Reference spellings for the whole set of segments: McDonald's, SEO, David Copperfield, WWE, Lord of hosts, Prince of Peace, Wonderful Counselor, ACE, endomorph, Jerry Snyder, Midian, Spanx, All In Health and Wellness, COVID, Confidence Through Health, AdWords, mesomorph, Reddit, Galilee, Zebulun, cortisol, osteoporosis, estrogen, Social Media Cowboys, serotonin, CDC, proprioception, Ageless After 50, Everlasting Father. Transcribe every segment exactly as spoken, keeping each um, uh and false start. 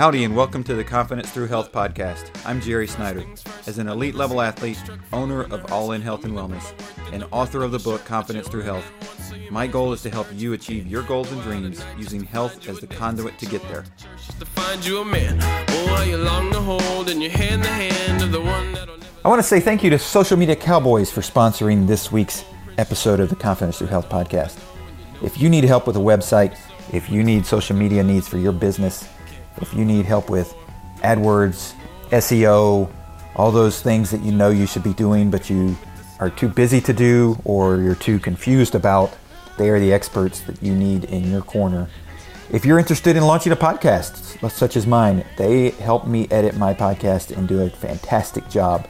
Howdy and welcome to the Confidence Through Health podcast. I'm Jerry Snyder. As an elite level athlete, owner of All In Health and Wellness, and author of the book Confidence Through Health, my goal is to help you achieve your goals and dreams using health as the conduit to get there. I want to say thank you to Social Media Cowboys for sponsoring this week's episode of the Confidence Through Health podcast. If you need help with a website, if you need social media needs for your business, if you need help with AdWords, S E O, all those things that you know you should be doing but you are too busy to do or you're too confused about, they are the experts that you need in your corner. If you're interested in launching a podcast such as mine, they help me edit my podcast and do a fantastic job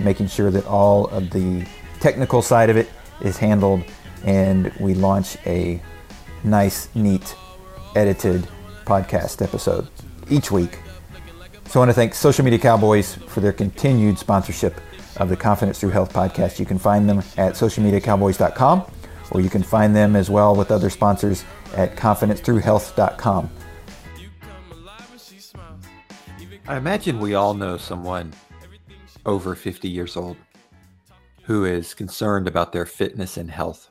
making sure that all of the technical side of it is handled and we launch a nice, neat, edited podcast episode each week. So I want to thank Social Media Cowboys for their continued sponsorship of the Confidence Through Health podcast. You can find them at social media cowboys dot com, or you can find them as well with other sponsors at confidence through health dot com. I imagine we all know someone over fifty years old who is concerned about their fitness and health.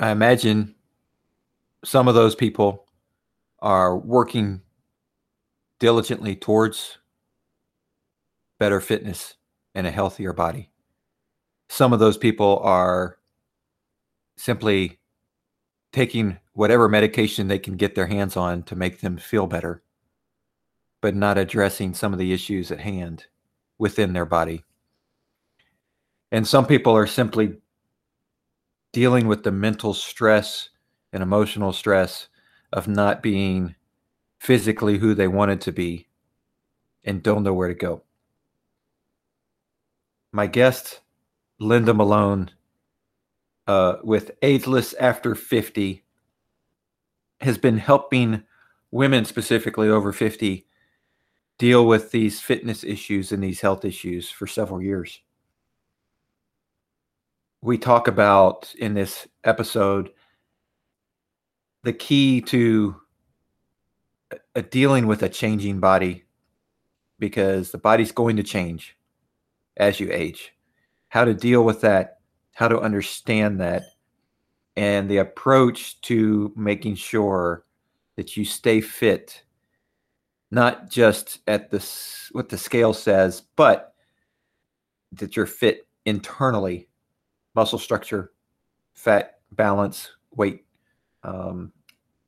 I imagine some of those people are working diligently towards better fitness and a healthier body. Some of those people are simply taking whatever medication they can get their hands on to make them feel better, but not addressing some of the issues at hand within their body. And some people are simply dealing with the mental stress and emotional stress of not being physically who they wanted to be and don't know where to go. My guest, Linda Malone, uh, with Ageless After fifty, has been helping women specifically over fifty deal with these fitness issues and these health issues for several years. We talk about in this episode the key to a dealing with a changing body, because the body's going to change as you age, how to deal with that, how to understand that, and the approach to making sure that you stay fit, not just at the, what the scale says, but that you're fit internally, muscle structure, fat balance, weight, Um,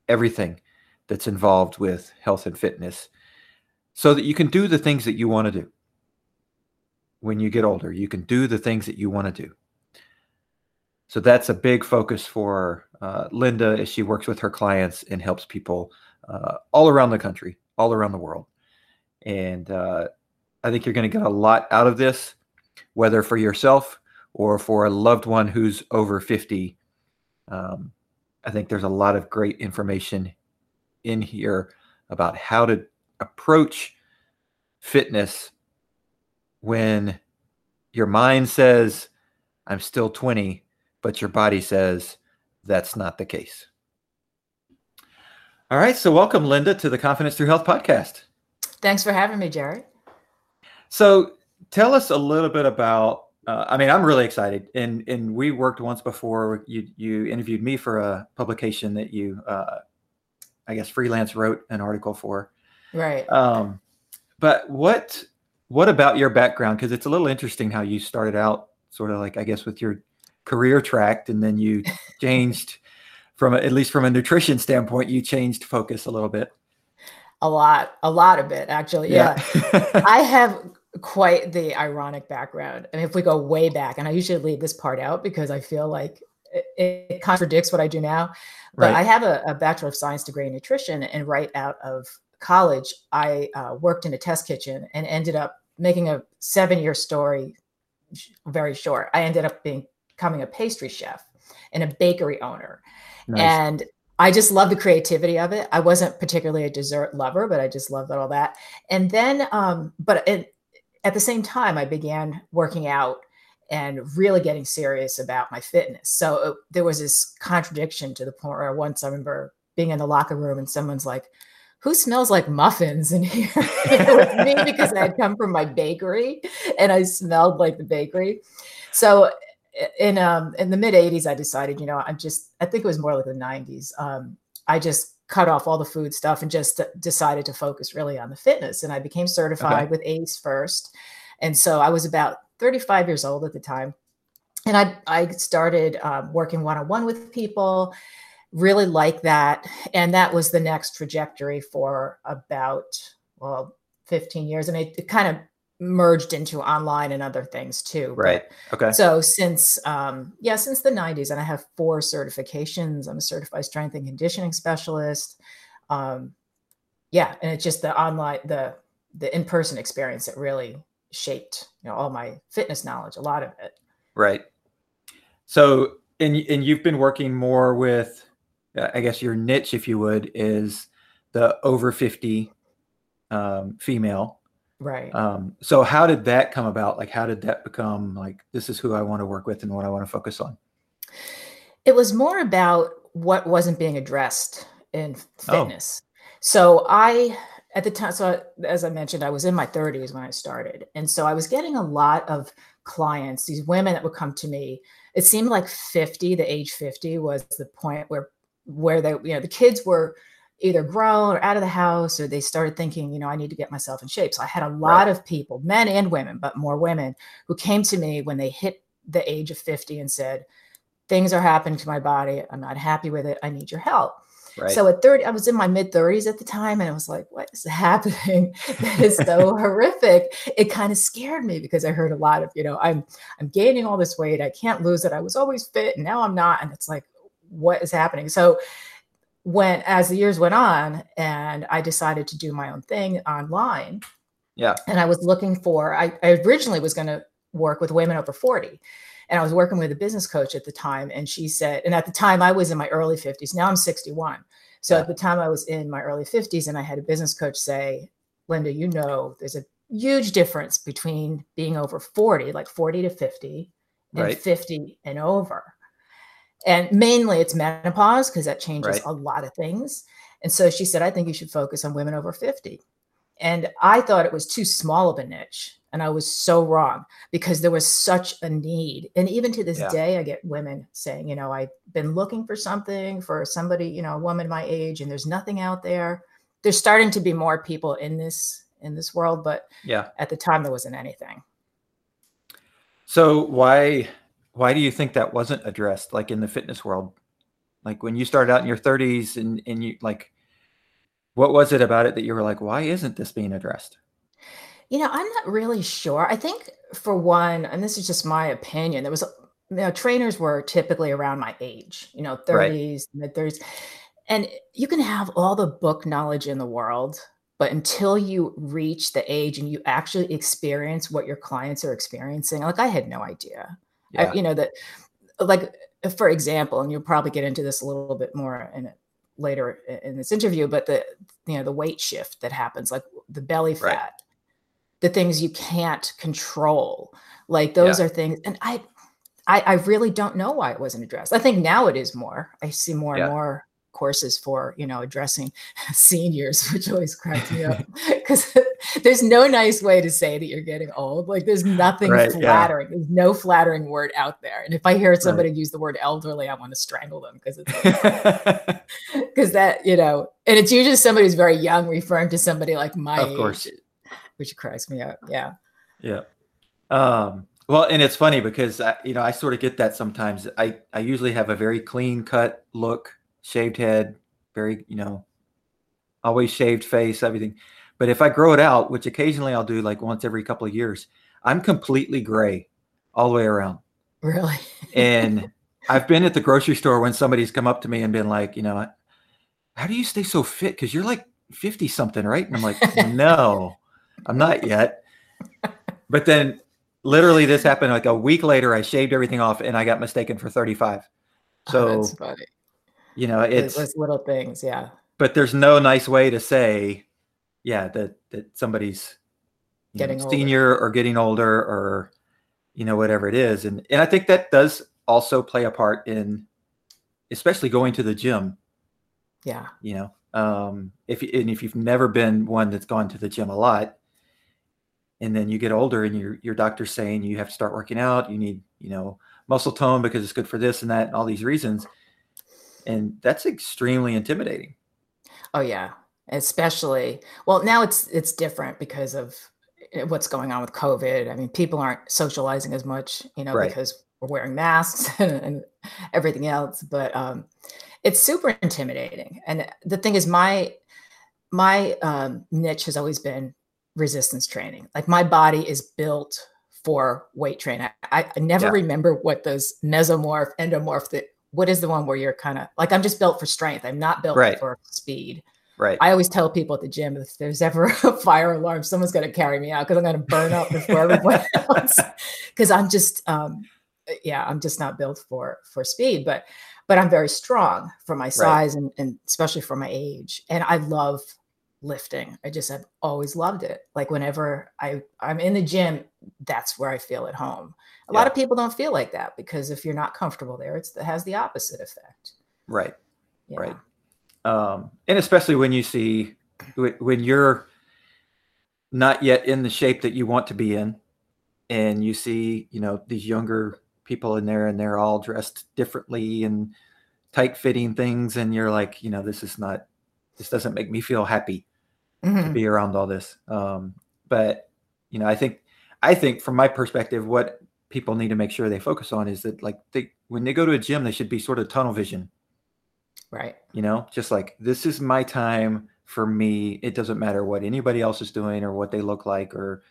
everything that's involved with health and fitness, so that you can do the things that you want to do. When you get older, you can do the things that you want to do. So that's a big focus for uh, Linda as she works with her clients and helps people uh, all around the country, all around the world. And uh, I think you're going to get a lot out of this, whether for yourself or for a loved one who's over fifty. Um, I think there's a lot of great information in here about how to approach fitness when your mind says, I'm still twenty, but your body says that's not the case. All right. So welcome, Linda, to the Confidence Through Health podcast. Thanks for having me, Jared. So tell us a little bit about Uh, I mean, I'm really excited, and and we worked once before. You you interviewed me for a publication that you, uh, I guess, freelance wrote an article for. Right. Um, but what what about your background? Because it's a little interesting how you started out, sort of like I guess with your career track, and then you changed from a, at least from a nutrition standpoint, you changed focus a little bit. A lot, a lot of it, actually. Yeah, yeah. I have quite the ironic background. I mean, if we go way back, and I usually leave this part out because I feel like it, it contradicts what I do now, but right. I have a, a Bachelor of Science degree in nutrition. And right out of college, I uh, worked in a test kitchen and ended up making a seven year story very short. I ended up being, becoming a pastry chef and a bakery owner. Nice. And I just love the creativity of it. I wasn't particularly a dessert lover, but I just loved all that. And then, um, but it, at the same time, I began working out and really getting serious about my fitness. So it, there was this contradiction to the point where once I remember being in the locker room and someone's like, who smells like muffins in here? It was me, because I had come from my bakery and I smelled like the bakery. So in um, in the mid eighties, I decided, you know, I'm just, I think it was more like the nineties. Um, I just cut off all the food stuff and just decided to focus really on the fitness. And I became certified okay. with A C E first. And so I was about thirty-five years old at the time. And I, I started um, working one-on-one with people, really like that. And that was the next trajectory for about, well, fifteen years. And it, it kind of merged into online and other things too. Right. But, okay. So since, um, yeah, since the nineties, and I have four certifications. I'm a certified strength and conditioning specialist. Um, yeah. And it's just the online, the, the in-person experience that really shaped, you know, all my fitness knowledge, a lot of it. Right. So, and, and you've been working more with, I guess your niche, if you would, is the over fifty um, female. Right. Um, so how did that come about? Like, how did that become like, this is who I want to work with and what I want to focus on? It was more about what wasn't being addressed in fitness. Oh. So I, at the time, so I, as I mentioned, I was in my thirties when I started. And so I was getting a lot of clients, these women that would come to me. It seemed like fifty, the age fifty was the point where, where they, you know, the kids were either grown or out of the house, or they started thinking, you know, I need to get myself in shape. So I had a lot right. of people, men and women, but more women, who came to me when they hit the age of fifty and said, things are happening to my body. I'm not happy with it. I need your help. Right. So at thirty, I was in my mid thirties at the time. And I was like, what is happening? That is so horrific. It kind of scared me, because I heard a lot of, you know, I'm, I'm gaining all this weight. I can't lose it. I was always fit and now I'm not. And it's like, what is happening? So when, as the years went on, and I decided to do my own thing online. Yeah. And I was looking for, I, I originally was going to work with women over forty. And I was working with a business coach at the time. And she said, and at the time I was in my early fifties, now I'm sixty-one. So yeah. at the time I was in my early fifties, and I had a business coach say, Linda, you know, there's a huge difference between being over forty, like forty to fifty, and right. fifty and over. And mainly it's menopause, because that changes right. a lot of things. And so she said, I think you should focus on women over fifty. And I thought it was too small of a niche. And I was so wrong, because there was such a need. And even to this yeah. day, I get women saying, you know, I've been looking for something for somebody, you know, a woman my age, and there's nothing out there. There's starting to be more people in this, in this world, but yeah. at the time there wasn't anything. So why, why do you think that wasn't addressed, like in the fitness world? Like when you started out in your thirties, and, and you like, what was it about it that you were like, why isn't this being addressed? You know, I'm not really sure. I think for one, and this is just my opinion, there was, you know, trainers were typically around my age, you know, thirties, right. mid thirties. And you can have all the book knowledge in the world, but until you reach the age and you actually experience what your clients are experiencing, like I had no idea, yeah. I, you know, that like, for example, and you'll probably get into this a little bit more in it later in this interview, but the, you know, the weight shift that happens, like the belly fat, right. the things you can't control, like those yeah. are things. And I, I, I really don't know why it wasn't addressed. I think now it is more, I see more yeah. and more courses for, you know, addressing seniors, which always cracks me up, because there's no nice way to say that you're getting old. Like there's nothing right, flattering. Yeah. There's no flattering word out there. And if I hear somebody right. use the word elderly, I want to strangle them, because it's because that, you know, and it's usually somebody who's very young referring to somebody like my of age. Course. Which cracks me up. Yeah. Yeah. Um, well, and it's funny because I, you know, I sort of get that sometimes. I, I usually have a very clean cut look, shaved head, very, you know, always shaved face, everything. But if I grow it out, which occasionally I'll do like once every couple of years, I'm completely gray all the way around. Really? And I've been at the grocery store when somebody's come up to me and been like, you know, how do you stay so fit? 'Cause you're like fifty something, right? And I'm like, no. I'm not yet. But then literally this happened like a week later, I shaved everything off and I got mistaken for thirty-five. So, oh, that's funny. You know, it's those little things. Yeah. But there's no nice way to say, yeah, that, that somebody's getting know, senior older. Or getting older or, you know, whatever it is. And, and I think that does also play a part in, especially going to the gym. Yeah. You know, um, if and if you've never been one that's gone to the gym a lot, and then you get older and your your doctor's saying you have to start working out, you need, you know, muscle tone because it's good for this and that and all these reasons. And that's extremely intimidating. Oh yeah. Especially, well, now it's, it's different because of what's going on with COVID. I mean, people aren't socializing as much, you know, right. because we're wearing masks and, and everything else, but, um, it's super intimidating. And the thing is, my, my, um, niche has always been resistance training. Like my body is built for weight training. I, I never yeah. remember what those mesomorph, endomorph, the, what is the one where you're kind of like, I'm just built for strength. I'm not built right. for speed. Right. I always tell people at the gym, if there's ever a fire alarm, someone's going to carry me out because I'm going to burn up before everyone else. Because I'm just, um, yeah, I'm just not built for for speed, but but I'm very strong for my size right. and, and especially for my age. And I love lifting. I just have always loved it. Like whenever I I'm in the gym, that's where I feel at home. A yeah. lot of people don't feel like that because if you're not comfortable there, it's, it has the opposite effect. Right. Yeah. Right. Um, and especially when you see, when you're not yet in the shape that you want to be in and you see, you know, these younger people in there and they're all dressed differently and tight fitting things. And you're like, you know, this is not, this doesn't make me feel happy mm-hmm. to be around all this. Um, but you know, I think, I think from my perspective, what people need to make sure they focus on is that like they, when they go to a gym, they should be sort of tunnel vision. Right. You know, just like, this is my time for me. It doesn't matter what anybody else is doing or what they look like, or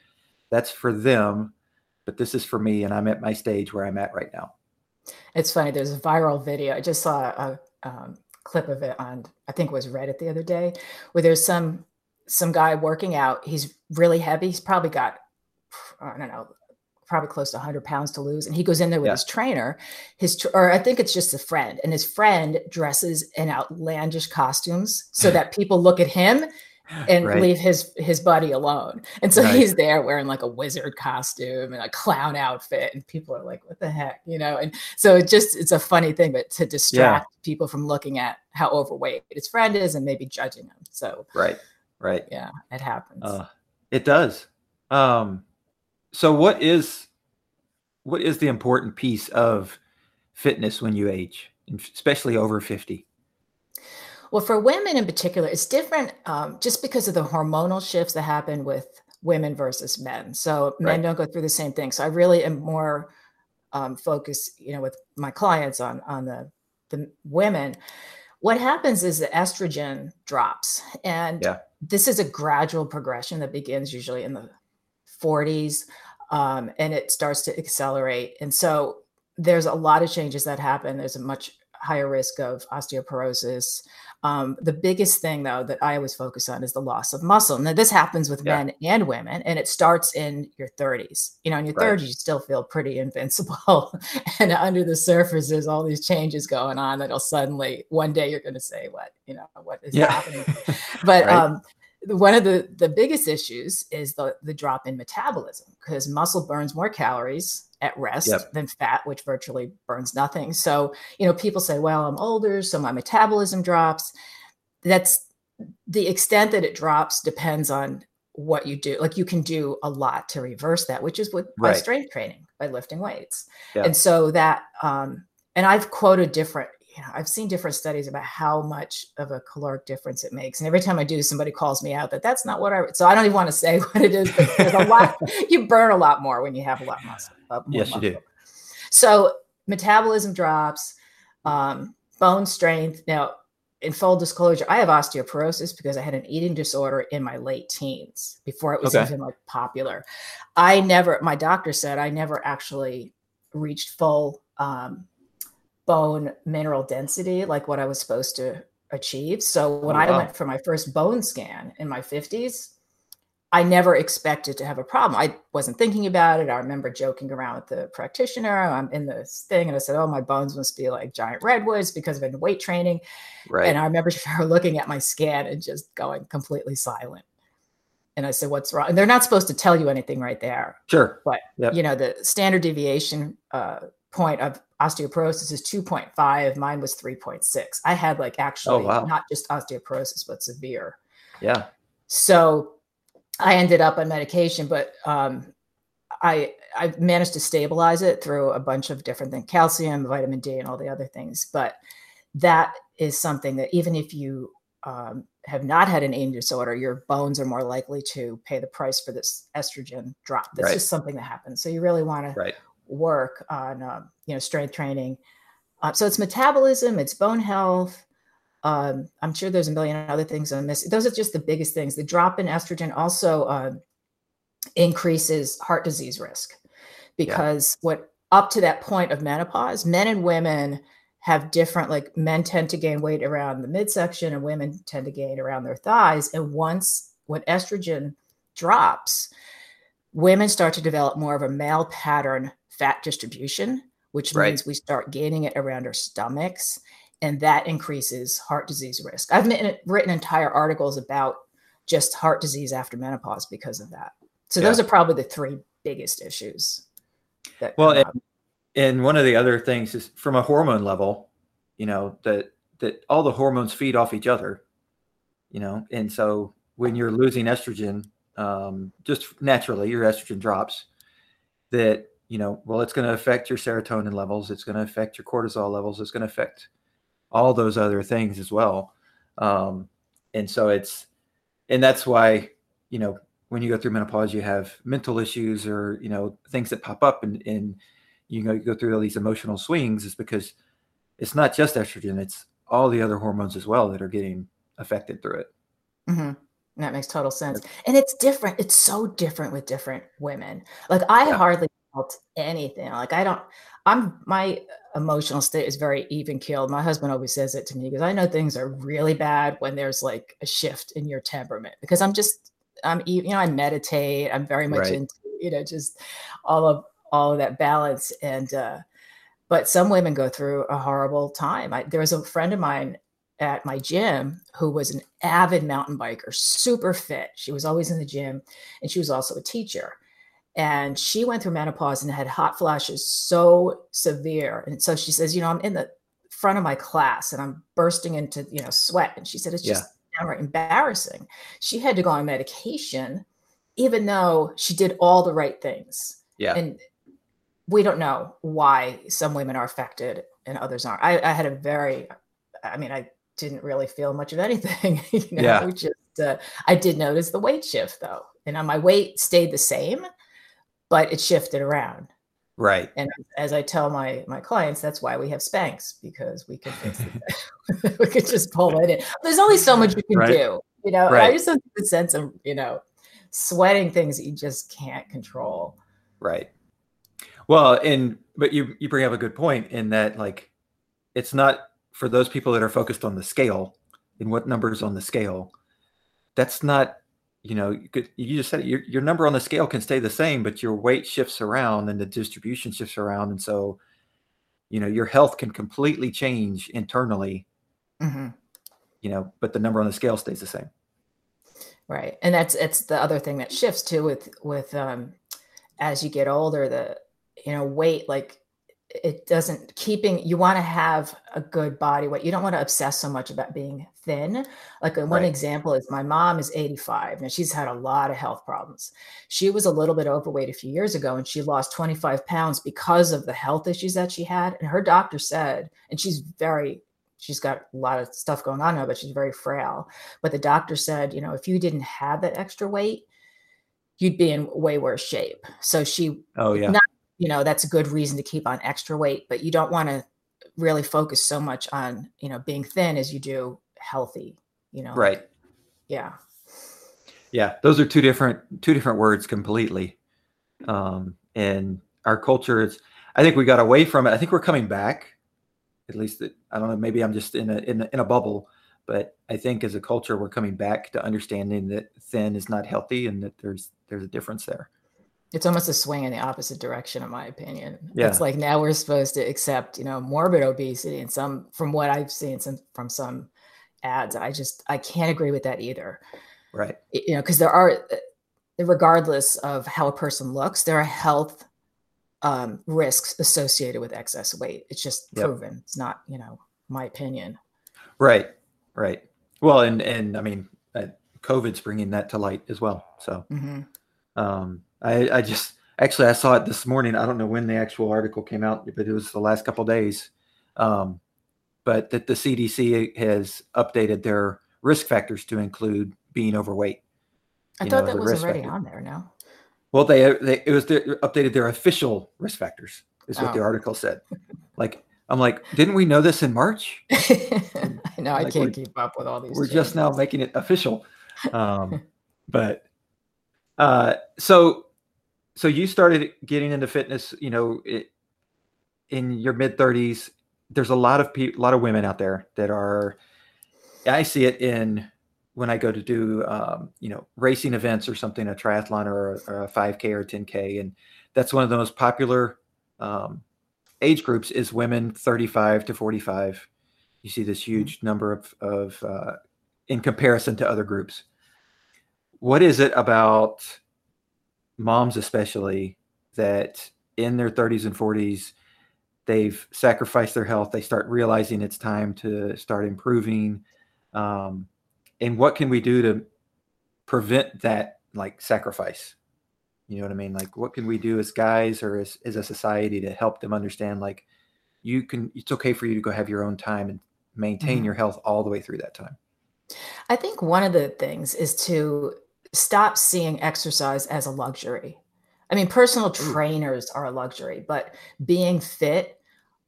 that's for them, but this is for me. And I'm at my stage where I'm at right now. It's funny. There's a viral video. I just saw a um, clip of it on, I think it was Reddit the other day, where there's some, some guy working out. He's really heavy. He's probably got, I don't know, probably close to one hundred pounds to lose. And he goes in there with yeah. his trainer, his, tr or I think it's just a friend, and his friend dresses in outlandish costumes so that people look at him and right. leave his, his buddy alone. And so right. he's there wearing like a wizard costume and a clown outfit, and people are like, what the heck, you know? And so it just, it's a funny thing, but to distract yeah. people from looking at how overweight his friend is and maybe judging him. So, right. Right. Yeah. It happens. Uh, it does. Um, So what is, what is the important piece of fitness when you age, especially over fifty? Well, for women in particular, it's different um, just because of the hormonal shifts that happen with women versus men. So men right. don't go through the same thing. So I really am more um, focused, you know, with my clients on, on the, the women. What happens is the estrogen drops, and yeah. this is a gradual progression that begins usually in the forties, um, and it starts to accelerate. And so there's a lot of changes that happen. There's a much higher risk of osteoporosis. Um, the biggest thing though, that I always focus on is the loss of muscle. Now this happens with yeah. men and women, and it starts in your thirties, you know, in your right. thirties, you still feel pretty invincible and under the surface, there's all these changes going on that'll suddenly, one day you're going to say, what, you know, what is yeah. happening? But, right. um, one of the, the biggest issues is the, the drop in metabolism, because muscle burns more calories at rest yep. than fat, which virtually burns nothing. So, you know, people say, well, I'm older, so my metabolism drops. That's the extent that it drops depends on what you do. Like you can do a lot to reverse that, which is with right. by strength training, by lifting weights. Yep. And so that, um, and I've quoted different, you know, I've seen different studies about how much of a caloric difference it makes. And every time I do, somebody calls me out that that's not what I, so I don't even want to say what it is, but there's a lot, you burn a lot more when you have a lot of muscle. Uh, yes, muscle. You do. So metabolism drops, um, bone strength. Now in full disclosure, I have osteoporosis because I had an eating disorder in my late teens before it was okay. even like popular. I never, my doctor said I never actually reached full, um, bone mineral density, like what I was supposed to achieve. So when oh, wow. I went for my first bone scan in my fifties, I never expected to have a problem. I wasn't thinking about it. I remember joking around with the practitioner. I'm in this thing and I said, oh, my bones must be like giant redwoods because I've been weight training. Right. And I remember her looking at my scan and just going completely silent. And I said, what's wrong? And they're not supposed to tell you anything right there. Sure. But, yep. you know, the standard deviation uh, point of osteoporosis is two point five. Mine was three point six. I had like actually oh, wow. not just osteoporosis, but severe. Yeah. So I ended up on medication, but um, I, I managed to stabilize it through a bunch of different things, calcium, vitamin D, and all the other things. But that is something that even if you um, have not had an eating disorder, your bones are more likely to pay the price for this estrogen drop. That's right. Just something that happens. So you really want to right. work on, um, you know, strength training. Uh, so it's metabolism, it's bone health. Um, I'm sure there's a million other things on this. Those are just the biggest things. The drop in estrogen also uh, increases heart disease risk because yeah. what up to that point of menopause, men and women have different, like men tend to gain weight around the midsection and women tend to gain around their thighs. And once when estrogen drops, women start to develop more of a male pattern fat distribution, which right. means we start gaining it around our stomachs. And that increases heart disease risk. I've written entire articles about just heart disease after menopause because of that. So yeah. those are probably the three biggest issues. That well, and, and one of the other things is from a hormone level, you know, that, that all the hormones feed off each other, you know, and so when you're losing estrogen, um, just naturally your estrogen drops that, you know, well, it's going to affect your serotonin levels. It's going to affect your cortisol levels. It's going to affect all those other things as well. Um, and so it's, and that's why, you know, when you go through menopause, you have mental issues or, you know, things that pop up and, and you know, you go through all these emotional swings is because it's not just estrogen. It's all the other hormones as well that are getting affected through it. Mm-hmm. That makes total sense. And it's different. It's so different with different women. Like I yeah. hardly felt anything. Like I don't, I'm, my emotional state is very even keeled. My husband always says it to me because I know things are really bad when there's like a shift in your temperament because I'm just, I'm, you know, I meditate. I'm very much right. into, you know, just all of, all of that balance. And, uh, but some women go through a horrible time. I, there was a friend of mine at my gym who was an avid mountain biker, super fit. She was always in the gym and she was also a teacher. And she went through menopause and had hot flashes so severe. And so she says, you know, I'm in the front of my class and I'm bursting into, you know, sweat. And she said, it's just yeah. downright embarrassing. She had to go on medication, even though she did all the right things. Yeah. And we don't know why some women are affected and others aren't. I, I had a very, I mean, I didn't really feel much of anything. You know, yeah. we just, uh, I did notice the weight shift though. And uh, my weight stayed the same, but it shifted around. Right. And as I tell my, my clients, that's why we have Spanx, because we could fix it. We could just pull it in. There's only so much you can right. do, you know, right. I just have the sense of, you know, sweating things that you just can't control. Right. Well, and, but you, you bring up a good point in that, like, it's not for those people that are focused on the scale and what numbers on the scale, that's not, you know, you, could, you just said it, your, your number on the scale can stay the same, but your weight shifts around and the distribution shifts around. And so, you know, your health can completely change internally, mm-hmm. you know, but the number on the scale stays the same. Right. And that's, it's the other thing that shifts too with, with, um, as you get older, the, you know, weight, like it doesn't keeping, you want to have a good body weight. You don't want to obsess so much about being thin. Like one right. example is my mom is eighty-five and she's had a lot of health problems. She was a little bit overweight a few years ago and she lost twenty-five pounds because of the health issues that she had. And her doctor said, and she's very, she's got a lot of stuff going on now, but she's very frail. But the doctor said, you know, if you didn't have that extra weight, you'd be in way worse shape. So she, oh yeah, not, you know, that's a good reason to keep on extra weight, but you don't want to really focus so much on, you know, being thin as you do healthy, you know? Right. Yeah. Yeah. Those are two different, two different words completely. Um, and our culture is, I think we got away from it. I think we're coming back, at least it, I don't know, maybe I'm just in a, in a, in a bubble, but I think as a culture, we're coming back to understanding that thin is not healthy and that there's, there's a difference there. It's almost a swing in the opposite direction, in my opinion. Yeah. It's like now we're supposed to accept, you know, morbid obesity and some, from what I've seen some, from some ads, I just, I can't agree with that either. Right. You know, because there are, regardless of how a person looks, there are health um, risks associated with excess weight. It's just proven. Yep. It's not, you know, my opinion. Right. Right. Well, and, and I mean, uh, COVID's bringing that to light as well. So mm-hmm. um, I, I just, actually, I saw it this morning. I don't know when the actual article came out, but it was the last couple of days. Um, but that the C D C has updated their risk factors to include being overweight. I thought that was already on there now. Well, they, they it was their, updated their official risk factors is what the article said. Like, I'm like, didn't we know this in March? I know, I can't keep up with all these. We're just now making it official. Um, but uh, so, so you started getting into fitness, you know, it, in your mid thirties. There's a lot of people, a lot of women out there that are, I see it in when I go to do, um, you know, racing events or something, a triathlon or, or a five K or ten K. And that's one of the most popular um, age groups is women thirty-five to forty-five. You see this huge number of, of uh, in comparison to other groups. What is it about moms, especially, that in their thirties and forties, they've sacrificed their health? They start realizing it's time to start improving. Um, and what can we do to prevent that, like, sacrifice? You know what I mean? Like, what can we do as guys or as, as a society to help them understand, like, you can, it's okay for you to go have your own time and maintain mm-hmm. your health all the way through that time. I think one of the things is to stop seeing exercise as a luxury. I mean, personal trainers are a luxury, but being fit,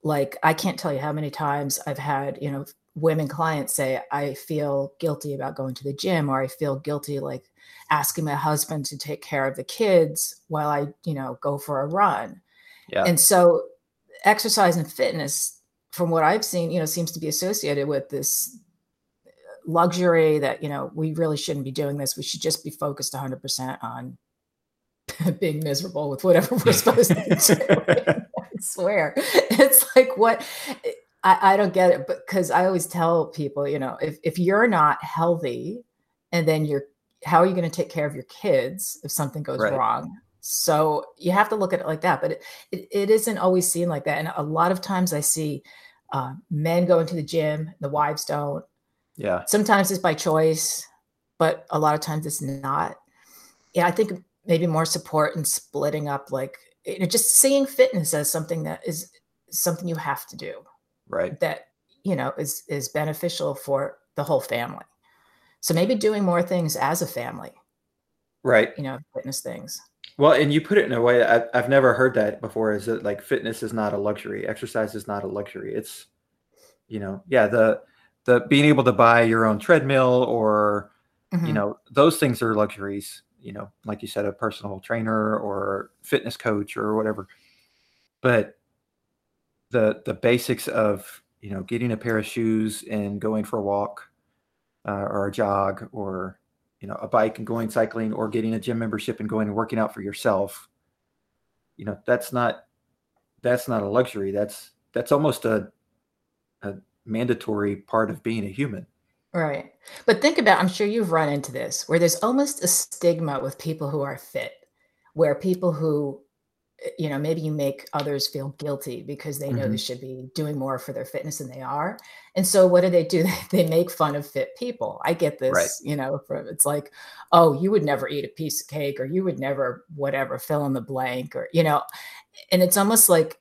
like, I can't tell you how many times I've had, you know, women clients say, I feel guilty about going to the gym, or I feel guilty, like, asking my husband to take care of the kids while I, you know, go for a run. Yeah. And so exercise and fitness, from what I've seen, you know, seems to be associated with this luxury that, you know, we really shouldn't be doing this. We should just be focused one hundred percent on being miserable with whatever we're supposed to do. I swear. It's like, what? I, I don't get it, but because I always tell people, you know, if, if you're not healthy, and then you're, how are you going to take care of your kids if something goes right. wrong? So you have to look at it like that, but it, it, it isn't always seen like that. And a lot of times I see uh, men go into the gym, the wives don't. Yeah. Sometimes it's by choice, but a lot of times it's not. Yeah. I think maybe more support and splitting up, like, you know, just seeing fitness as something that is something you have to do. Right. That, you know, is, is beneficial for the whole family. So maybe doing more things as a family. Right. You know, fitness things. Well, and you put it in a way, I, I've never heard that before, is that, like, fitness is not a luxury. Exercise is not a luxury. It's, you know, yeah, the, the being able to buy your own treadmill or, mm-hmm. you know, those things are luxuries. You know, like you said, a personal trainer or fitness coach or whatever, but the, the basics of, you know, getting a pair of shoes and going for a walk uh, or a jog, or, you know, a bike and going cycling, or getting a gym membership and going and working out for yourself. You know, that's not, that's not a luxury. That's, that's almost a, a mandatory part of being a human. Right. But think about, I'm sure you've run into this, where there's almost a stigma with people who are fit, where people who, you know, maybe you make others feel guilty because they know mm-hmm. they should be doing more for their fitness than they are. And so what do they do? They make fun of fit people. I get this, right. you know, from, it's like, oh, you would never eat a piece of cake, or you would never, whatever, fill in the blank, or, you know, and it's almost like,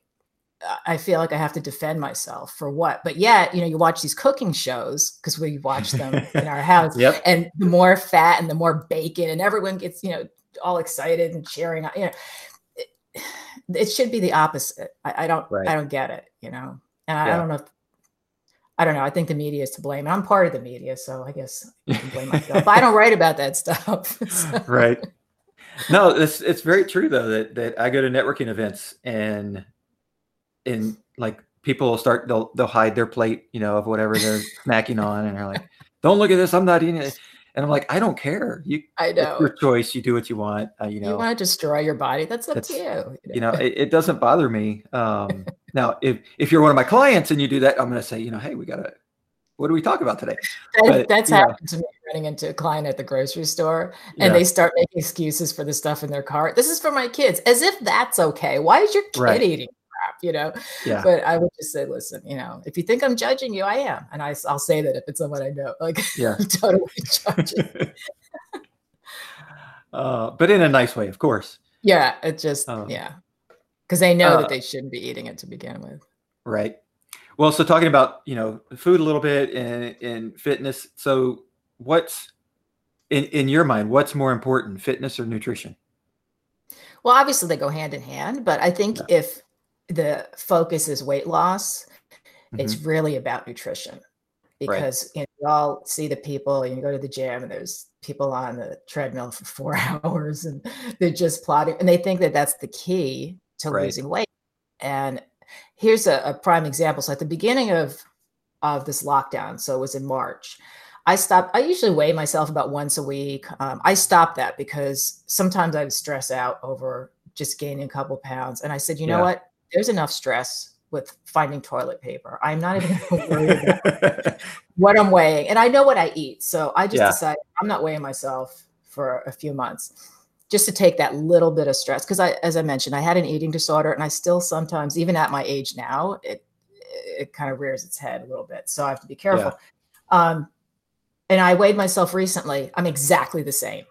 I feel like I have to defend myself for what, but yet, you know, you watch these cooking shows, because we watch them in our house yep. and the more fat and the more bacon, and everyone gets, you know, all excited and cheering. You know, it, it should be the opposite. I, I don't, right. I don't get it, you know, and I, yeah. I don't know. If, I don't know. I think the media is to blame. I'm part of the media, so I guess I can blame myself, but I don't write about that stuff. So. Right. No, it's, it's very true though, that, that I go to networking events, and and like people will start, they'll, they'll hide their plate, you know, of whatever they're snacking on. And they're like, don't look at this. I'm not eating it. And I'm like, I don't care. You, I know. It's your choice. You do what you want. Uh, you know, you want to destroy your body. That's up that's, to you. You know, you know it, it doesn't bother me. Um, now, if, if you're one of my clients and you do that, I'm going to say, you know, hey, we got to, what do we talk about today? That, but, that's yeah. happened to me, running into a client at the grocery store, and yeah. they start making excuses for the stuff in their cart. This is for my kids, as if that's okay. Why is your kid right. eating crap, you know? Yeah. But I would just say, listen, you know, if you think I'm judging you, I am. And I, I'll say that if it's someone I know, like, yeah. I'm totally judging. uh, but in a nice way, of course. Yeah, it just, um, yeah. Because they know uh, that they shouldn't be eating it to begin with. Right. Well, so talking about, you know, food a little bit and, and fitness. So what's in, in your mind, what's more important, fitness or nutrition? Well, obviously they go hand in hand, but I think yeah. if the focus is weight loss, mm-hmm. it's really about nutrition, because right. you know, you all see the people, you go to the gym and there's people on the treadmill for four hours and they're just plotting, and they think that that's the key to right. losing weight. And here's a, a prime example. So at the beginning of, of this lockdown, so it was in March, I stopped. I usually weigh myself about once a week. Um, I stopped that because sometimes I would stress out over just gaining a couple pounds. And I said, you yeah. know what? There's enough stress with finding toilet paper. I'm not even worried about what I'm weighing. And I know what I eat. So I just yeah. decided I'm not weighing myself for a few months, just to take that little bit of stress. Because I, as I mentioned, I had an eating disorder, and I still sometimes, even at my age now, it it kind of rears its head a little bit. So I have to be careful. Yeah. Um, and I weighed myself recently. I'm exactly the same.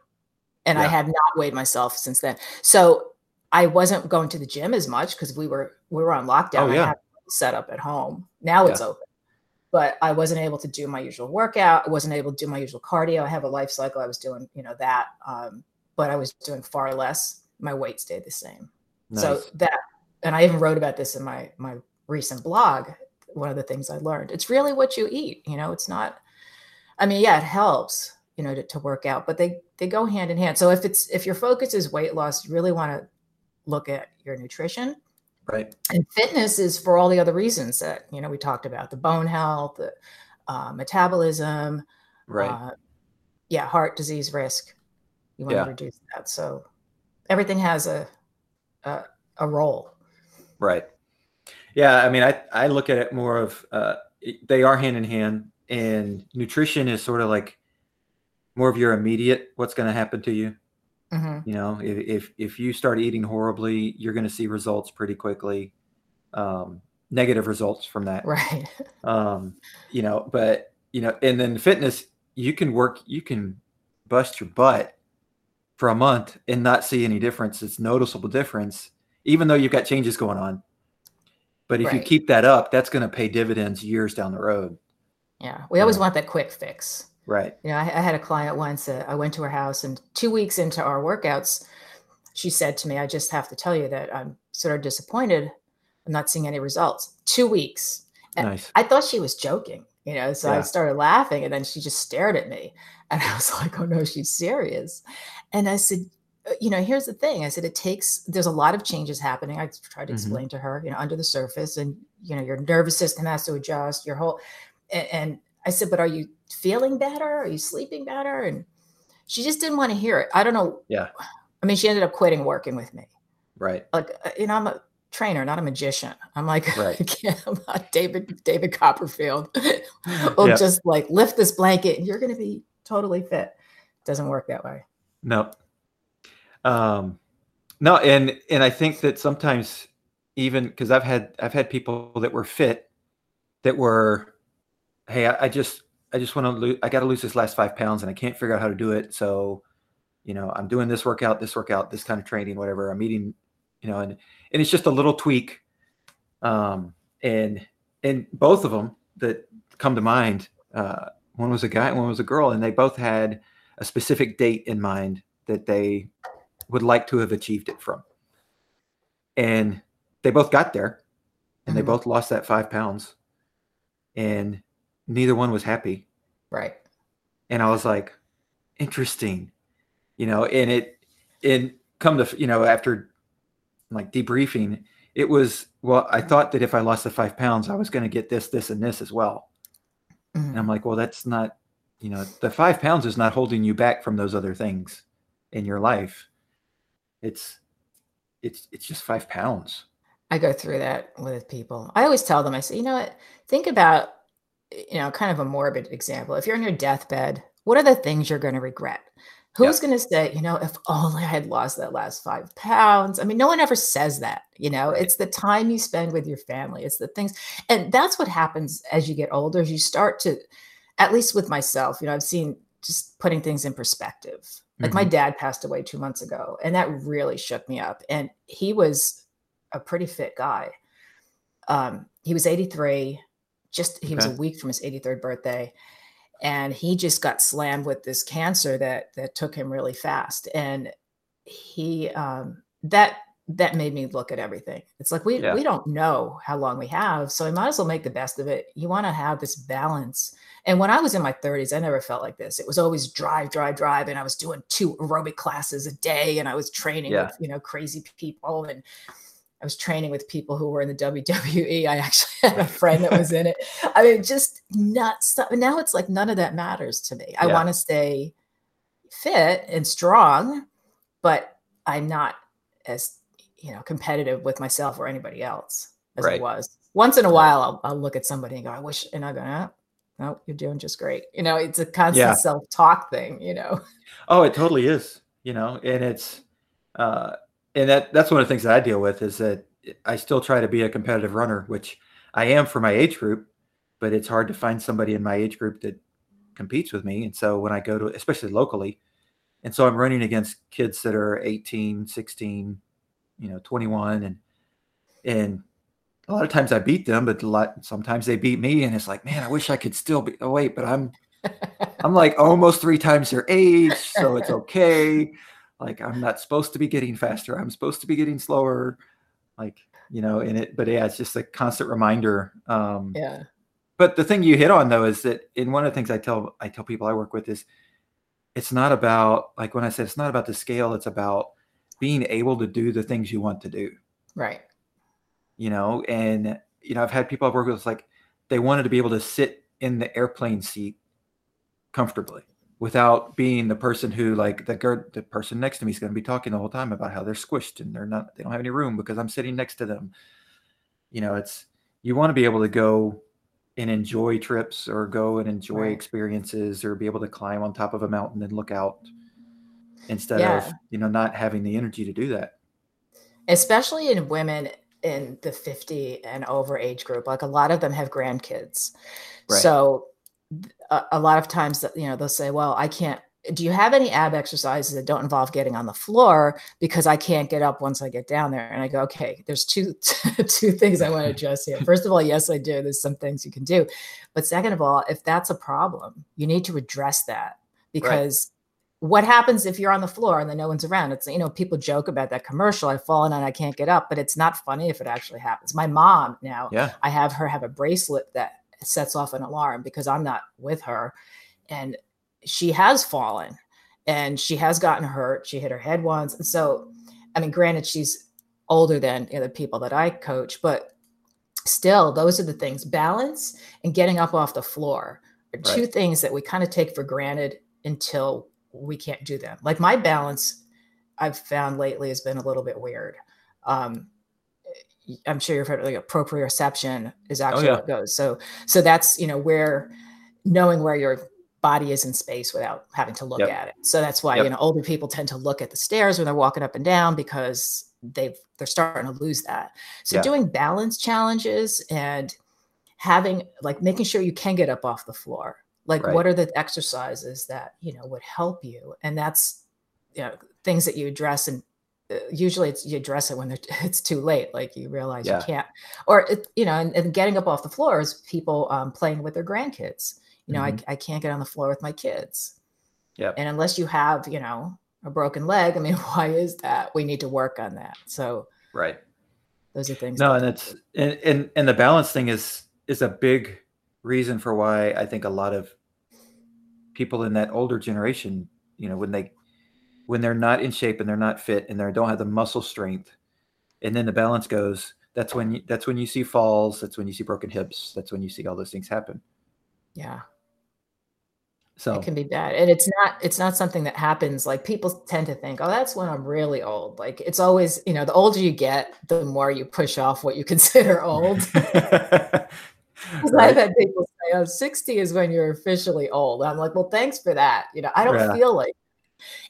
And yeah. I have not weighed myself since then. So I wasn't going to the gym as much because we were we were on lockdown. Oh, yeah. I had set up at home. Now yeah. it's open. But I wasn't able to do my usual workout. I wasn't able to do my usual cardio. I have a life cycle. I was doing, you know, that. Um, but I was doing far less. My weight stayed the same. Nice. So that, and I even wrote about this in my, my recent blog. One of the things I learned, it's really what you eat. You know, it's not, I mean, yeah, it helps, you know, to, to work out, but they, they go hand in hand. So if it's, if your focus is weight loss, you really want to look at your nutrition. Right. And fitness is for all the other reasons that, you know, we talked about: the bone health, the uh, metabolism, right. Uh, yeah. Heart disease risk. You want yeah. to reduce that. So everything has a, a, a role. Right. Yeah. I mean, I, I look at it more of, uh, they are hand in hand, and nutrition is sort of like more of your immediate, what's going to happen to you. Mm-hmm. You know, if, if, if you start eating horribly, you're going to see results pretty quickly. Um, negative results from that. Right. um, you know, but you know, and then fitness, you can work, you can bust your butt for a month and not see any difference. It's noticeable difference, even though you've got changes going on. But if right. you keep that up, that's going to pay dividends years down the road. Yeah. We always yeah. want that quick fix. Right. You know, I, I had a client once, uh, I went to her house, and two weeks into our workouts, she said to me, I just have to tell you that I'm sort of disappointed. I'm not seeing any results. Two weeks. And nice. I thought she was joking, you know, so yeah. I started laughing, and then she just stared at me. And I was like, oh no, she's serious. And I said, you know, here's the thing. I said, it takes, there's a lot of changes happening. I tried to explain mm-hmm. to her, you know, under the surface, and, you know, your nervous system has to adjust, your whole, and, and I said, but are you feeling better? Are you sleeping better? And she just didn't want to hear it. I don't know. Yeah. I mean, she ended up quitting working with me. Right. Like, you know, I'm a trainer, not a magician. I'm like, right. I can't, I'm not David, David Copperfield. I'll yeah. just like lift this blanket and you're going to be totally fit. Doesn't work that way. No. Um, no. And, and I think that sometimes, even cause I've had, I've had people that were fit that were, hey, I, I just, I just want to lose, I got to lose this last five pounds and I can't figure out how to do it. So, you know, I'm doing this workout, this workout, this kind of training, whatever I'm eating, you know, and, and it's just a little tweak. Um, and, and both of them that come to mind, uh, one was a guy and one was a girl, and they both had a specific date in mind that they would like to have achieved it from. And they both got there, and mm-hmm. they both lost that five pounds and neither one was happy. Right. And I was like, interesting, you know, and it, and come to, you know, after like debriefing, it was, well, I thought that if I lost the five pounds, I was going to get this, this, and this as well. And I'm like, well, that's not, you know, the five pounds is not holding you back from those other things in your life. It's, it's, it's just five pounds. I go through that with people. I always tell them, I say, you know what, think about you know, kind of a morbid example. If you're on your deathbed, what are the things you're going to regret? Who's yep. going to say, you know, if only I had lost that last five pounds? I mean, no one ever says that, you know, right. It's the time you spend with your family. It's the things. And that's what happens as you get older, is you start to, at least with myself, you know, I've seen just putting things in perspective. Like mm-hmm. my dad passed away two months ago, and that really shook me up. And he was a pretty fit guy. Um, he was eighty-three, just, he okay. was a week from his eighty-third birthday. And he just got slammed with this cancer that that took him really fast. And he, um, that, that made me look at everything. It's like, we, yeah. we don't know how long we have, so we might as well make the best of it. You want to have this balance. And when I was in my thirties, I never felt like this. It was always drive, drive, drive. And I was doing two aerobic classes a day, and I was training yeah. with, you know, crazy people. And I was training with people who were in the W W E. I actually had a friend that was in it. I mean, just nuts. Now it's like none of that matters to me. I yeah. want to stay fit and strong, but I'm not as, you know, competitive with myself or anybody else as right. I was. Once in a while, I'll, I'll look at somebody and go, I wish, and I go, no, no, you're doing just great. You know, it's a constant yeah. self-talk thing, you know? Oh, it totally is, you know, and it's, uh, And that, that's one of the things that I deal with, is that I still try to be a competitive runner, which I am for my age group, but it's hard to find somebody in my age group that competes with me. And so when I go to, especially locally, and so I'm running against kids that are eighteen, sixteen, you know, twenty-one. And, and a lot of times I beat them, but a lot, sometimes they beat me, and it's like, man, I wish I could still be, oh wait, but I'm, I'm like almost three times their age. So it's okay. Like, I'm not supposed to be getting faster. I'm supposed to be getting slower. Like, you know, in it, but yeah, it's just a constant reminder. Um, yeah. But the thing you hit on, though, is that, in one of the things I tell, I tell people I work with is, it's not about, like when I said, it's not about the scale, it's about being able to do the things you want to do. Right. You know, and, you know, I've had people I've worked with, like, they wanted to be able to sit in the airplane seat comfortably, without being the person who, like, the the person next to me is going to be talking the whole time about how they're squished and they're not, they don't have any room because I'm sitting next to them. You know, it's, you want to be able to go and enjoy trips, or go and enjoy right. experiences, or be able to climb on top of a mountain and look out, instead yeah. of, you know, not having the energy to do that. Especially in women in the fifty and over age group, like, a lot of them have grandkids. Right. So A, a lot of times, you know, they'll say, well, I can't, do you have any ab exercises that don't involve getting on the floor, because I can't get up once I get down there? And I go, okay, there's two, two things I want to address here. First of all, yes, I do. There's some things you can do. But second of all, if that's a problem, you need to address that, because right. what happens if you're on the floor and then no one's around? It's, you know, people joke about that commercial, I've fallen and I can't get up, but it's not funny if it actually happens. My mom now, yeah. I have her have a bracelet that sets off an alarm because I'm not with her, and she has fallen and she has gotten hurt. She hit her head once. And so, I mean, granted, she's older than the other people that I coach, but still, those are the things. Balance and getting up off the floor are two right. things that we kind of take for granted until we can't do them. Like, my balance, I've found lately, has been a little bit weird. Um, I'm sure you've heard of, like, a proprioception is actually oh, yeah. what goes. So, so that's, you know, where knowing where your body is in space without having to look yep. at it. So that's why, yep. you know, older people tend to look at the stairs when they're walking up and down, because they've, they're starting to lose that. So yeah. doing balance challenges and having, like, making sure you can get up off the floor. Like right. what are the exercises that, you know, would help you? And that's, you know, things that you address. And usually it's, you address it when it's too late, like you realize yeah. you can't, or, it, you know, and, and getting up off the floor is people um, playing with their grandkids. You know, mm-hmm. I, I can't get on the floor with my kids. Yeah. And unless you have, you know, a broken leg, I mean, why is that? We need to work on that. So, right. Those are things. No, and it's, and, and, and the balance thing is, is a big reason for why I think a lot of people in that older generation, you know, when they, when they're not in shape and they're not fit and they don't have the muscle strength, and then the balance goes, that's when, you, that's when you see falls. That's when you see broken hips. That's when you see all those things happen. Yeah. So it can be bad. And it's not, it's not something that happens. Like, people tend to think, oh, that's when I'm really old. Like, it's always, you know, the older you get, the more you push off what you consider old. Because right. I've had people say, you know, sixty is when you're officially old. I'm like, well, thanks for that. You know, I don't yeah. feel like.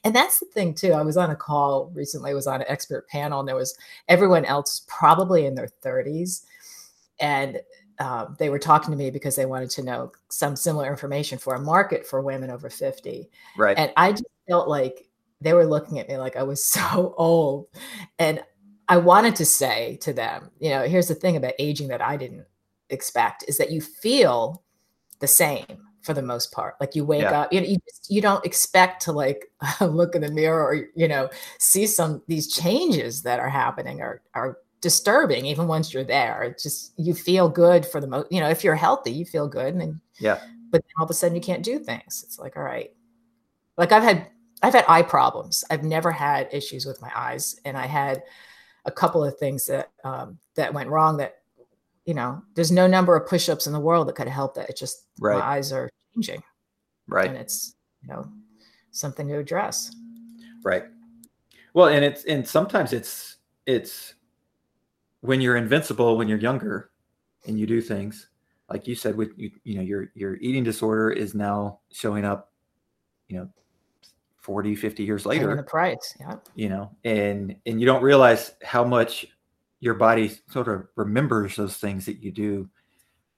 And that's the thing too. I was on a call recently, I was on an expert panel, and there was everyone else probably in their thirties. And uh, they were talking to me because they wanted to know some similar information for a market for women over fifty. Right. And I just felt like they were looking at me like I was so old. And I wanted to say to them, you know, here's the thing about aging that I didn't expect is that you feel the same. For the most part, like you wake yeah. up, you know, you, just, you don't expect to like look in the mirror or, you know, see some, these changes that are happening are, are disturbing. Even once you're there, it's just, you feel good for the most, you know, if you're healthy, you feel good. And then, yeah, but then all of a sudden you can't do things. It's like, all right. Like I've had, I've had eye problems. I've never had issues with my eyes. And I had a couple of things that, um, that went wrong that, you know, there's no number of push-ups in the world that could help that. It's just right. my eyes are changing. Right. And it's, you know, something to address. Right. Well, and it's, and sometimes it's, it's when you're invincible, when you're younger and you do things, like you said, with, you, you know, your, your eating disorder is now showing up, you know, forty, fifty years later. Paying the price. Yeah. You know, and, and you don't realize how much your body sort of remembers those things that you do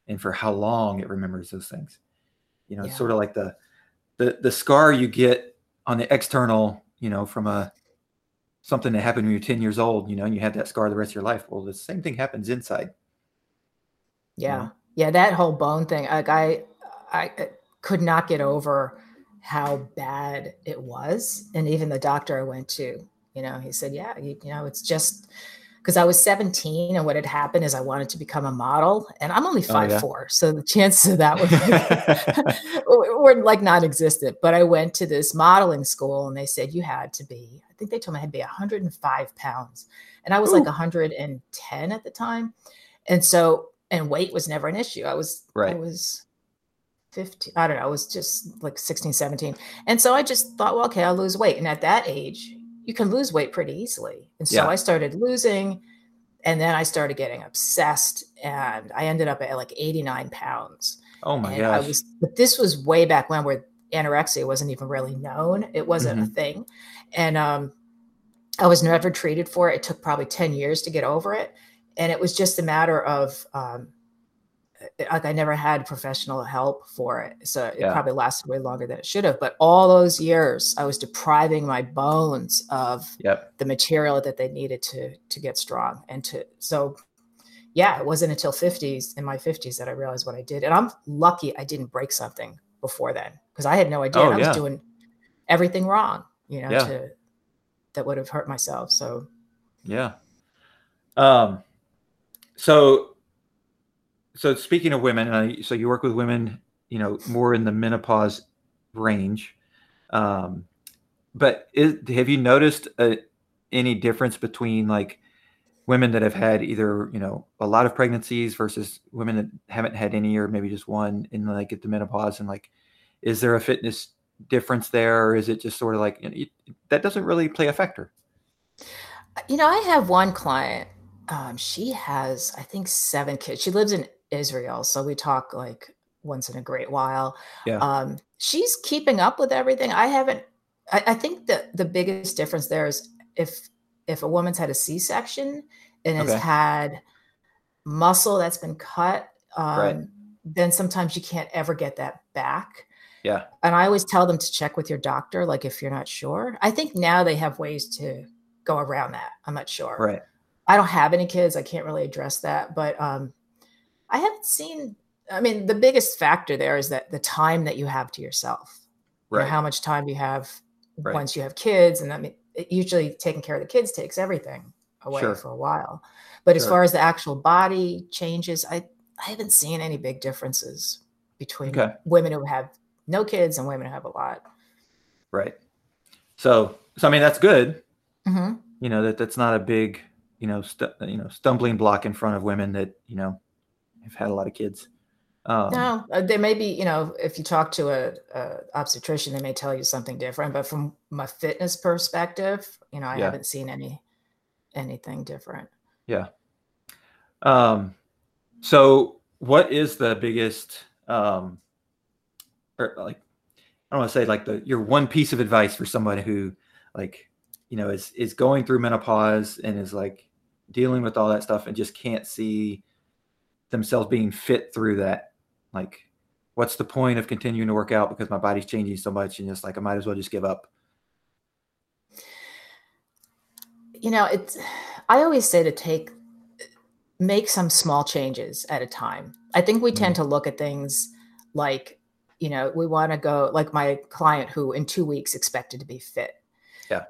and for how long it remembers those things. You know, yeah. it's sort of like the, the, the scar you get on the external, you know, from a, something that happened when you're ten years old, you know, and you have that scar the rest of your life. Well, the same thing happens inside. Yeah. You know? Yeah. That whole bone thing. Like I, I could not get over how bad it was. And even the doctor I went to, you know, he said, yeah, you, you know, it's just, because I was seventeen and what had happened is I wanted to become a model and I'm only five foot four. Oh, yeah. So the chances of that were, were like non-existent. But I went to this modeling school and they said you had to be, I think they told me I had to be one hundred five pounds. And I was Ooh. Like one hundred ten at the time. And so, and weight was never an issue. I was, right. I was fifteen, I don't know, I was just like sixteen, seventeen. And so I just thought, well, okay, I'll lose weight. And at that age, you can lose weight pretty easily. And so yeah. I started losing and then I started getting obsessed and I ended up at like eighty-nine pounds. Oh my and gosh. I was, but this was way back when where anorexia wasn't even really known. It wasn't mm-hmm. a thing. And um, I was never treated for it. It took probably ten years to get over it. And it was just a matter of, um, like I never had professional help for it. So it yeah. probably lasted way longer than it should have. But all those years I was depriving my bones of yep. the material that they needed to, to get strong. And to, so yeah, it wasn't until fifties in my fifties that I realized what I did. And I'm lucky I didn't break something before then. Cause I had no idea. Oh, I yeah. was doing everything wrong, you know, yeah. to, that would have hurt myself. So yeah. Um, so So speaking of women, uh, so you work with women, you know, more in the menopause range. Um, but is, have you noticed a, any difference between like women that have had either, you know, a lot of pregnancies versus women that haven't had any, or maybe just one in like at the menopause? And like, is there a fitness difference there? Or is it just sort of like, you know, it, that doesn't really play a factor? You know, I have one client, um, she has, I think seven kids. She lives in Israel. So we talk like once in a great while. Yeah. Um, she's keeping up with everything. I haven't, I, I think that the biggest difference there is if, if a woman's had a C-section and okay. has had muscle that's been cut, um, right. then sometimes you can't ever get that back. Yeah. And I always tell them to check with your doctor. Like if you're not sure, I think now they have ways to go around that. I'm not sure. Right. I don't have any kids. I can't really address that, but, um, I haven't seen, I mean, the biggest factor there is that the time that you have to yourself, right. you know, how much time you have right. once you have kids. And I mean, it usually taking care of the kids takes everything away sure. for a while. But sure. as far as the actual body changes, I, I haven't seen any big differences between okay. women who have no kids and women who have a lot. Right. So, so I mean, that's good. Mm-hmm. You know, that that's not a big, you know, st- you know, stumbling block in front of women that, you know, have had a lot of kids. Um, no, there may be, you know, if you talk to a, a obstetrician, they may tell you something different, but from my fitness perspective, you know, I yeah. haven't seen any, anything different. Yeah. Um, so what is the biggest, um, or like, I don't want to say like the, your one piece of advice for someone who like, you know, is, is going through menopause and is like dealing with all that stuff and just can't see themselves being fit through that. Like, what's the point of continuing to work out because my body's changing so much and just like, I might as well just give up. You know, it's, I always say to take, make some small changes at a time. I think we tend to look at things like, you know, we want to go like my client who in two weeks expected to be fit. Yeah.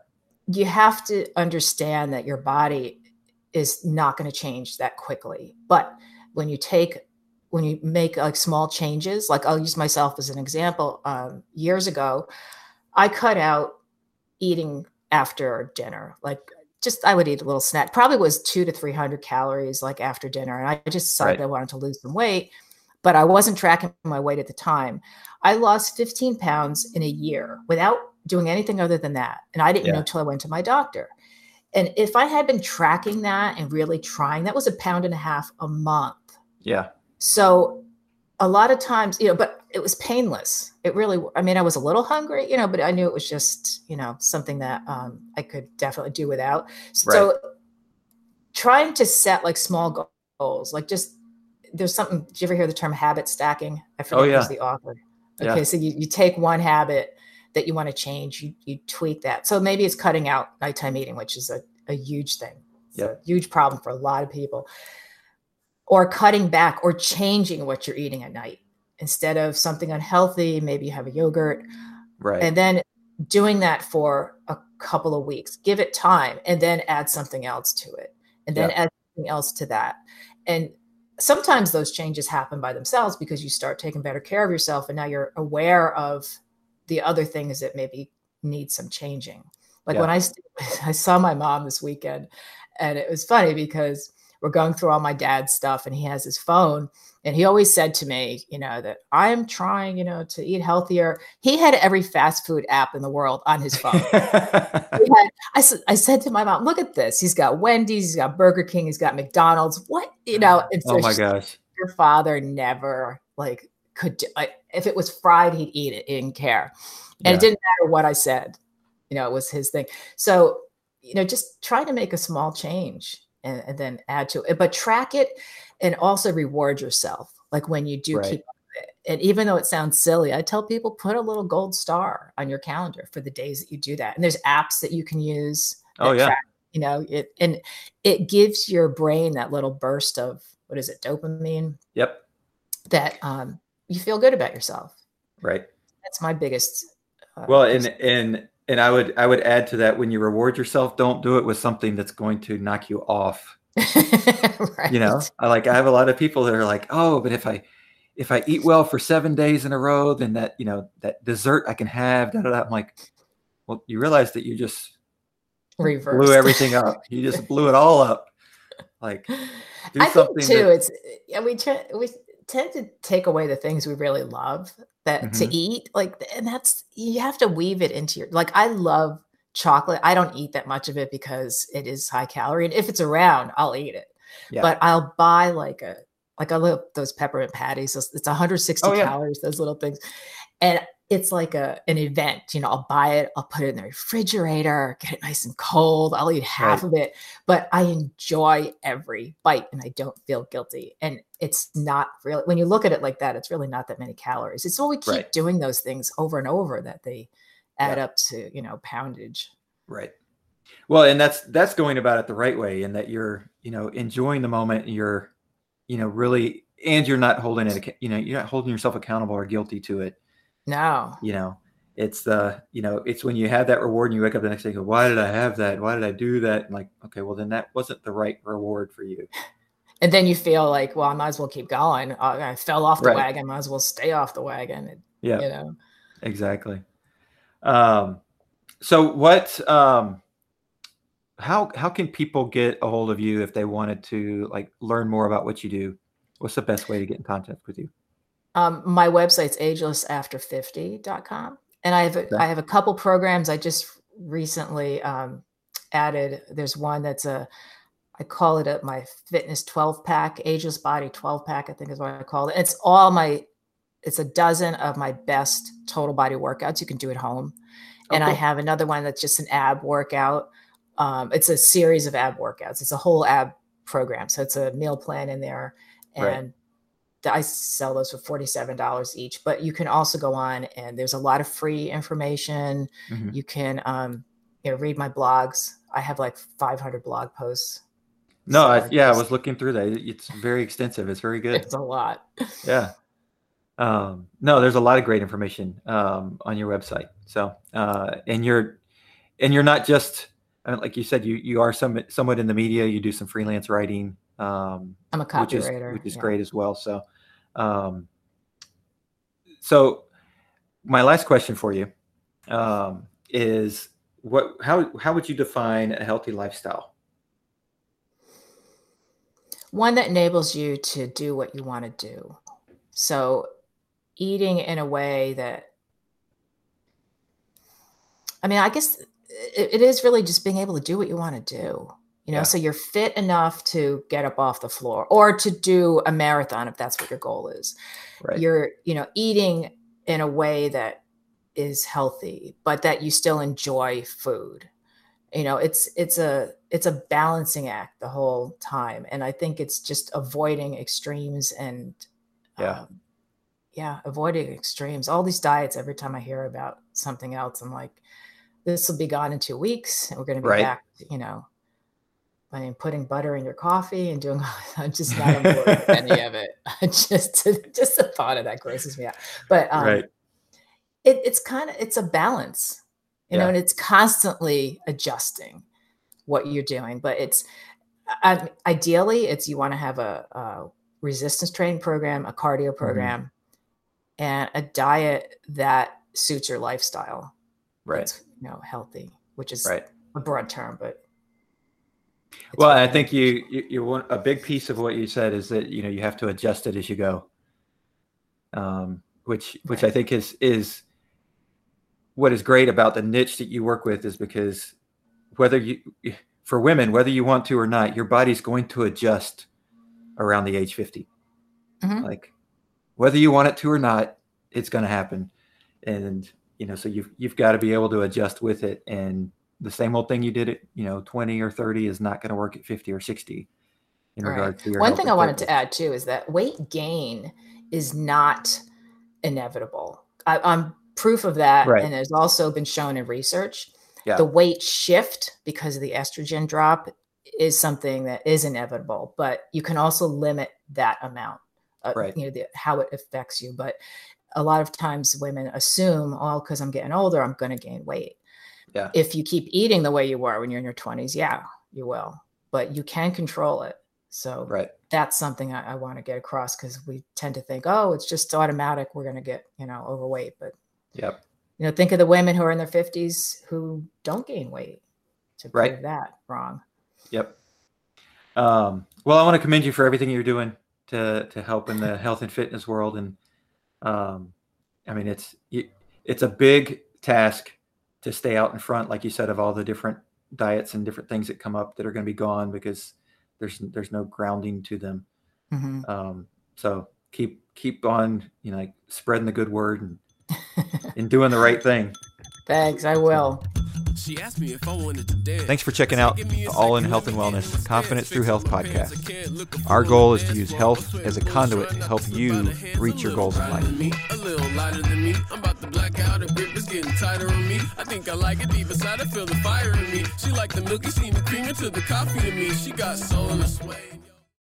You have to understand that your body is not going to change that quickly. But when you take, when you make like small changes, like I'll use myself as an example. Um, years ago, I cut out eating after dinner. Like just, I would eat a little snack, probably was two to three hundred calories like after dinner. And I just decided right. I wanted to lose some weight, but I wasn't tracking my weight at the time. I lost fifteen pounds in a year without doing anything other than that. And I didn't yeah. know until I went to my doctor. And if I had been tracking that and really trying, that was a pound and a half a month. Yeah. So a lot of times, you know, but it was painless. It really, I mean, I was a little hungry, you know, but I knew it was just, you know, something that um, I could definitely do without. So right. trying to set like small goals, like just, there's something, did you ever hear the term habit stacking? I forget oh, yeah. who's the author. Okay. Yeah. So you, you take one habit that you want to change, you, you tweak that. So maybe it's cutting out nighttime eating, which is a, a huge thing. It's yep. a huge problem for a lot of people. Or cutting back or changing what you're eating at night. Instead of something unhealthy, maybe you have a yogurt. Right. And then doing that for a couple of weeks. Give it time and then add something else to it. And then yep. add something else to that. And sometimes those changes happen by themselves because you start taking better care of yourself. And now you're aware of the other things that maybe need some changing. Like yeah. when I, I saw my mom this weekend, and it was funny because we're going through all my dad's stuff and he has his phone. And he always said to me, you know, that I'm trying, you know, to eat healthier. He had every fast food app in the world on his phone. had, I, I said to my mom, look at this. He's got Wendy's, he's got Burger King, he's got McDonald's. What, you know? And so oh my gosh. Like, your father never like could do, like, if it was fried, he'd eat it. He didn't care. And yeah. it didn't matter what I said, you know, it was his thing. So, you know, just try to make a small change and, and then add to it, but track it and also reward yourself. Like when you do right. keep up with it. And even though it sounds silly, I tell people, put a little gold star on your calendar for the days that you do that. And there's apps that you can use. Oh yeah. Track, you know, it, and it gives your brain that little burst of, what is it? Dopamine. Yep. That, um, you feel good about yourself. Right. That's my biggest. Uh, well, and, and, and I would, I would add to that, when you reward yourself, don't do it with something that's going to knock you off. right. You know, I like, I have a lot of people that are like, oh, but if I, if I eat well for seven days in a row, then that, you know, that dessert I can have, da, da, da. I'm like, well, you realize that you just Reversed. blew everything up. You just blew it all up. Like, do I something think too. That, it's, yeah, we try, we, tend to take away the things we really love that mm-hmm. to eat, like, and that's, you have to weave it into your, like, I love chocolate. I don't eat that much of it because it is high calorie. And if it's around, I'll eat it, yeah. but I'll buy like a, like I love those peppermint patties. It's one hundred sixty oh, yeah. calories, those little things. And it's like a, an event, you know, I'll buy it. I'll put it in the refrigerator, get it nice and cold. I'll eat half right. of it, but I enjoy every bite and I don't feel guilty. And it's not really, when you look at it like that, it's really not that many calories. It's when we keep right. doing those things over and over that they add yeah. up to, you know, poundage. Right. Well, and that's, that's going about it the right way, in that you're, you know, enjoying the moment, and you're, you know, really, and you're not holding it, you know, you're not holding yourself accountable or guilty to it. No, you know, it's the, uh, you know, it's when you have that reward and you wake up the next day and go, why did I have that? Why did I do that? And like, okay, well then that wasn't the right reward for you. And then you feel like, well, I might as well keep going. I, I fell off the right. wagon. Might as well stay off the wagon. Yeah, you know, exactly. Um, so what, um, how, how can people get a hold of you if they wanted to like learn more about what you do? What's the best way to get in contact with you? Um, my website's ageless after fifty dot com. And I have, a, okay. I have a couple programs. I just recently, um, added, there's one that's a, I call it a, my fitness twelve pack, ageless body twelve pack, I think is what I call it. And it's all my it's a dozen of my best total body workouts. You can do at home. Oh, and cool. I have another one that's just an ab workout. Um, it's a series of ab workouts. It's a whole ab program. So it's a meal plan in there. And right. I sell those for forty-seven dollars each, but you can also go on and there's a lot of free information. Mm-hmm. You can, um, you know, read my blogs. I have like five hundred blog posts. No, I, yeah, I was looking through that. It's very extensive. It's very good. It's a lot. Yeah. Um, no, there's a lot of great information um, on your website. So, uh, and you're, and you're not just, I mean, like you said, you you are some somewhat in the media. You do some freelance writing. Um, I'm a copywriter, which is, which is yeah. great as well. So, um, so my last question for you um, is what? How how would you define a healthy lifestyle? One that enables you to do what you want to do. So eating in a way that, I mean, I guess it, it is really just being able to do what you want to do, you know, yeah. So you're fit enough to get up off the floor or to do a marathon, if that's what your goal is. Right. You're, you know, eating in a way that is healthy, but that you still enjoy food. You know, it's, it's a, it's a balancing act the whole time. And I think it's just avoiding extremes and yeah, um, yeah, avoiding extremes, all these diets. Every time I hear about something else, I'm like, this will be gone in two weeks and we're going to be right. back, you know, I mean, putting butter in your coffee and doing, I'm just not on board with any of it. just, just the thought of that grosses me out. But um, right. it, it's kind of, it's a balance. You know, yeah. and it's constantly adjusting what you're doing, but it's I, ideally it's, you want to have a, a resistance training program, a cardio program, mm-hmm. and a diet that suits your lifestyle. Right. That's, you know, healthy, which is right. a broad term, but. Well, I think you, you, you want a big piece of what you said is that, you know, you have to adjust it as you go. Um, which, which right. I think is, is, what is great about the niche that you work with is because whether you, for women, whether you want to or not, your body's going to adjust around the age fifty. Mm-hmm. Like whether you want it to or not, it's going to happen. And, you know, so you've, you've got to be able to adjust with it. And the same old thing you did at, you know, twenty or thirty is not going to work at fifty or sixty in right. regard to your One thing I wanted to add too, is that weight gain is not inevitable. I, I'm, proof of that. Right. And it's also been shown in research, yeah. the weight shift because of the estrogen drop is something that is inevitable, but you can also limit that amount of, right. you know, the, how it affects you. But a lot of times women assume, oh, because I'm getting older, I'm going to gain weight. Yeah. If you keep eating the way you were when you're in your twenties, yeah, you will, but you can control it. So right. that's something I, I want to get across because we tend to think, oh, it's just automatic. We're going to get, you know, overweight, but Yep. You know, think of the women who are in their fifties who don't gain weight to prove right. that wrong. Yep. Um, well, I want to commend you for everything you're doing to to help in the health and fitness world. And um, I mean, it's it's a big task to stay out in front, like you said, of all the different diets and different things that come up that are going to be gone because there's there's no grounding to them. Mm-hmm. Um, so keep keep on, you know, like spreading the good word and. and doing the right thing. Thanks, I will. She asked me if I wanted to dance. Thanks for checking out the All In Health and Wellness Confidence Through Health podcast. Our goal is to use health as a conduit to help you reach your goals in life. A little lighter than me. I'm about to black out. Her grip is getting tighter on me. I think I like it deep inside. I feel the fire in me. She like the milky steam and cream into the coffee to me. She got soul in a sway.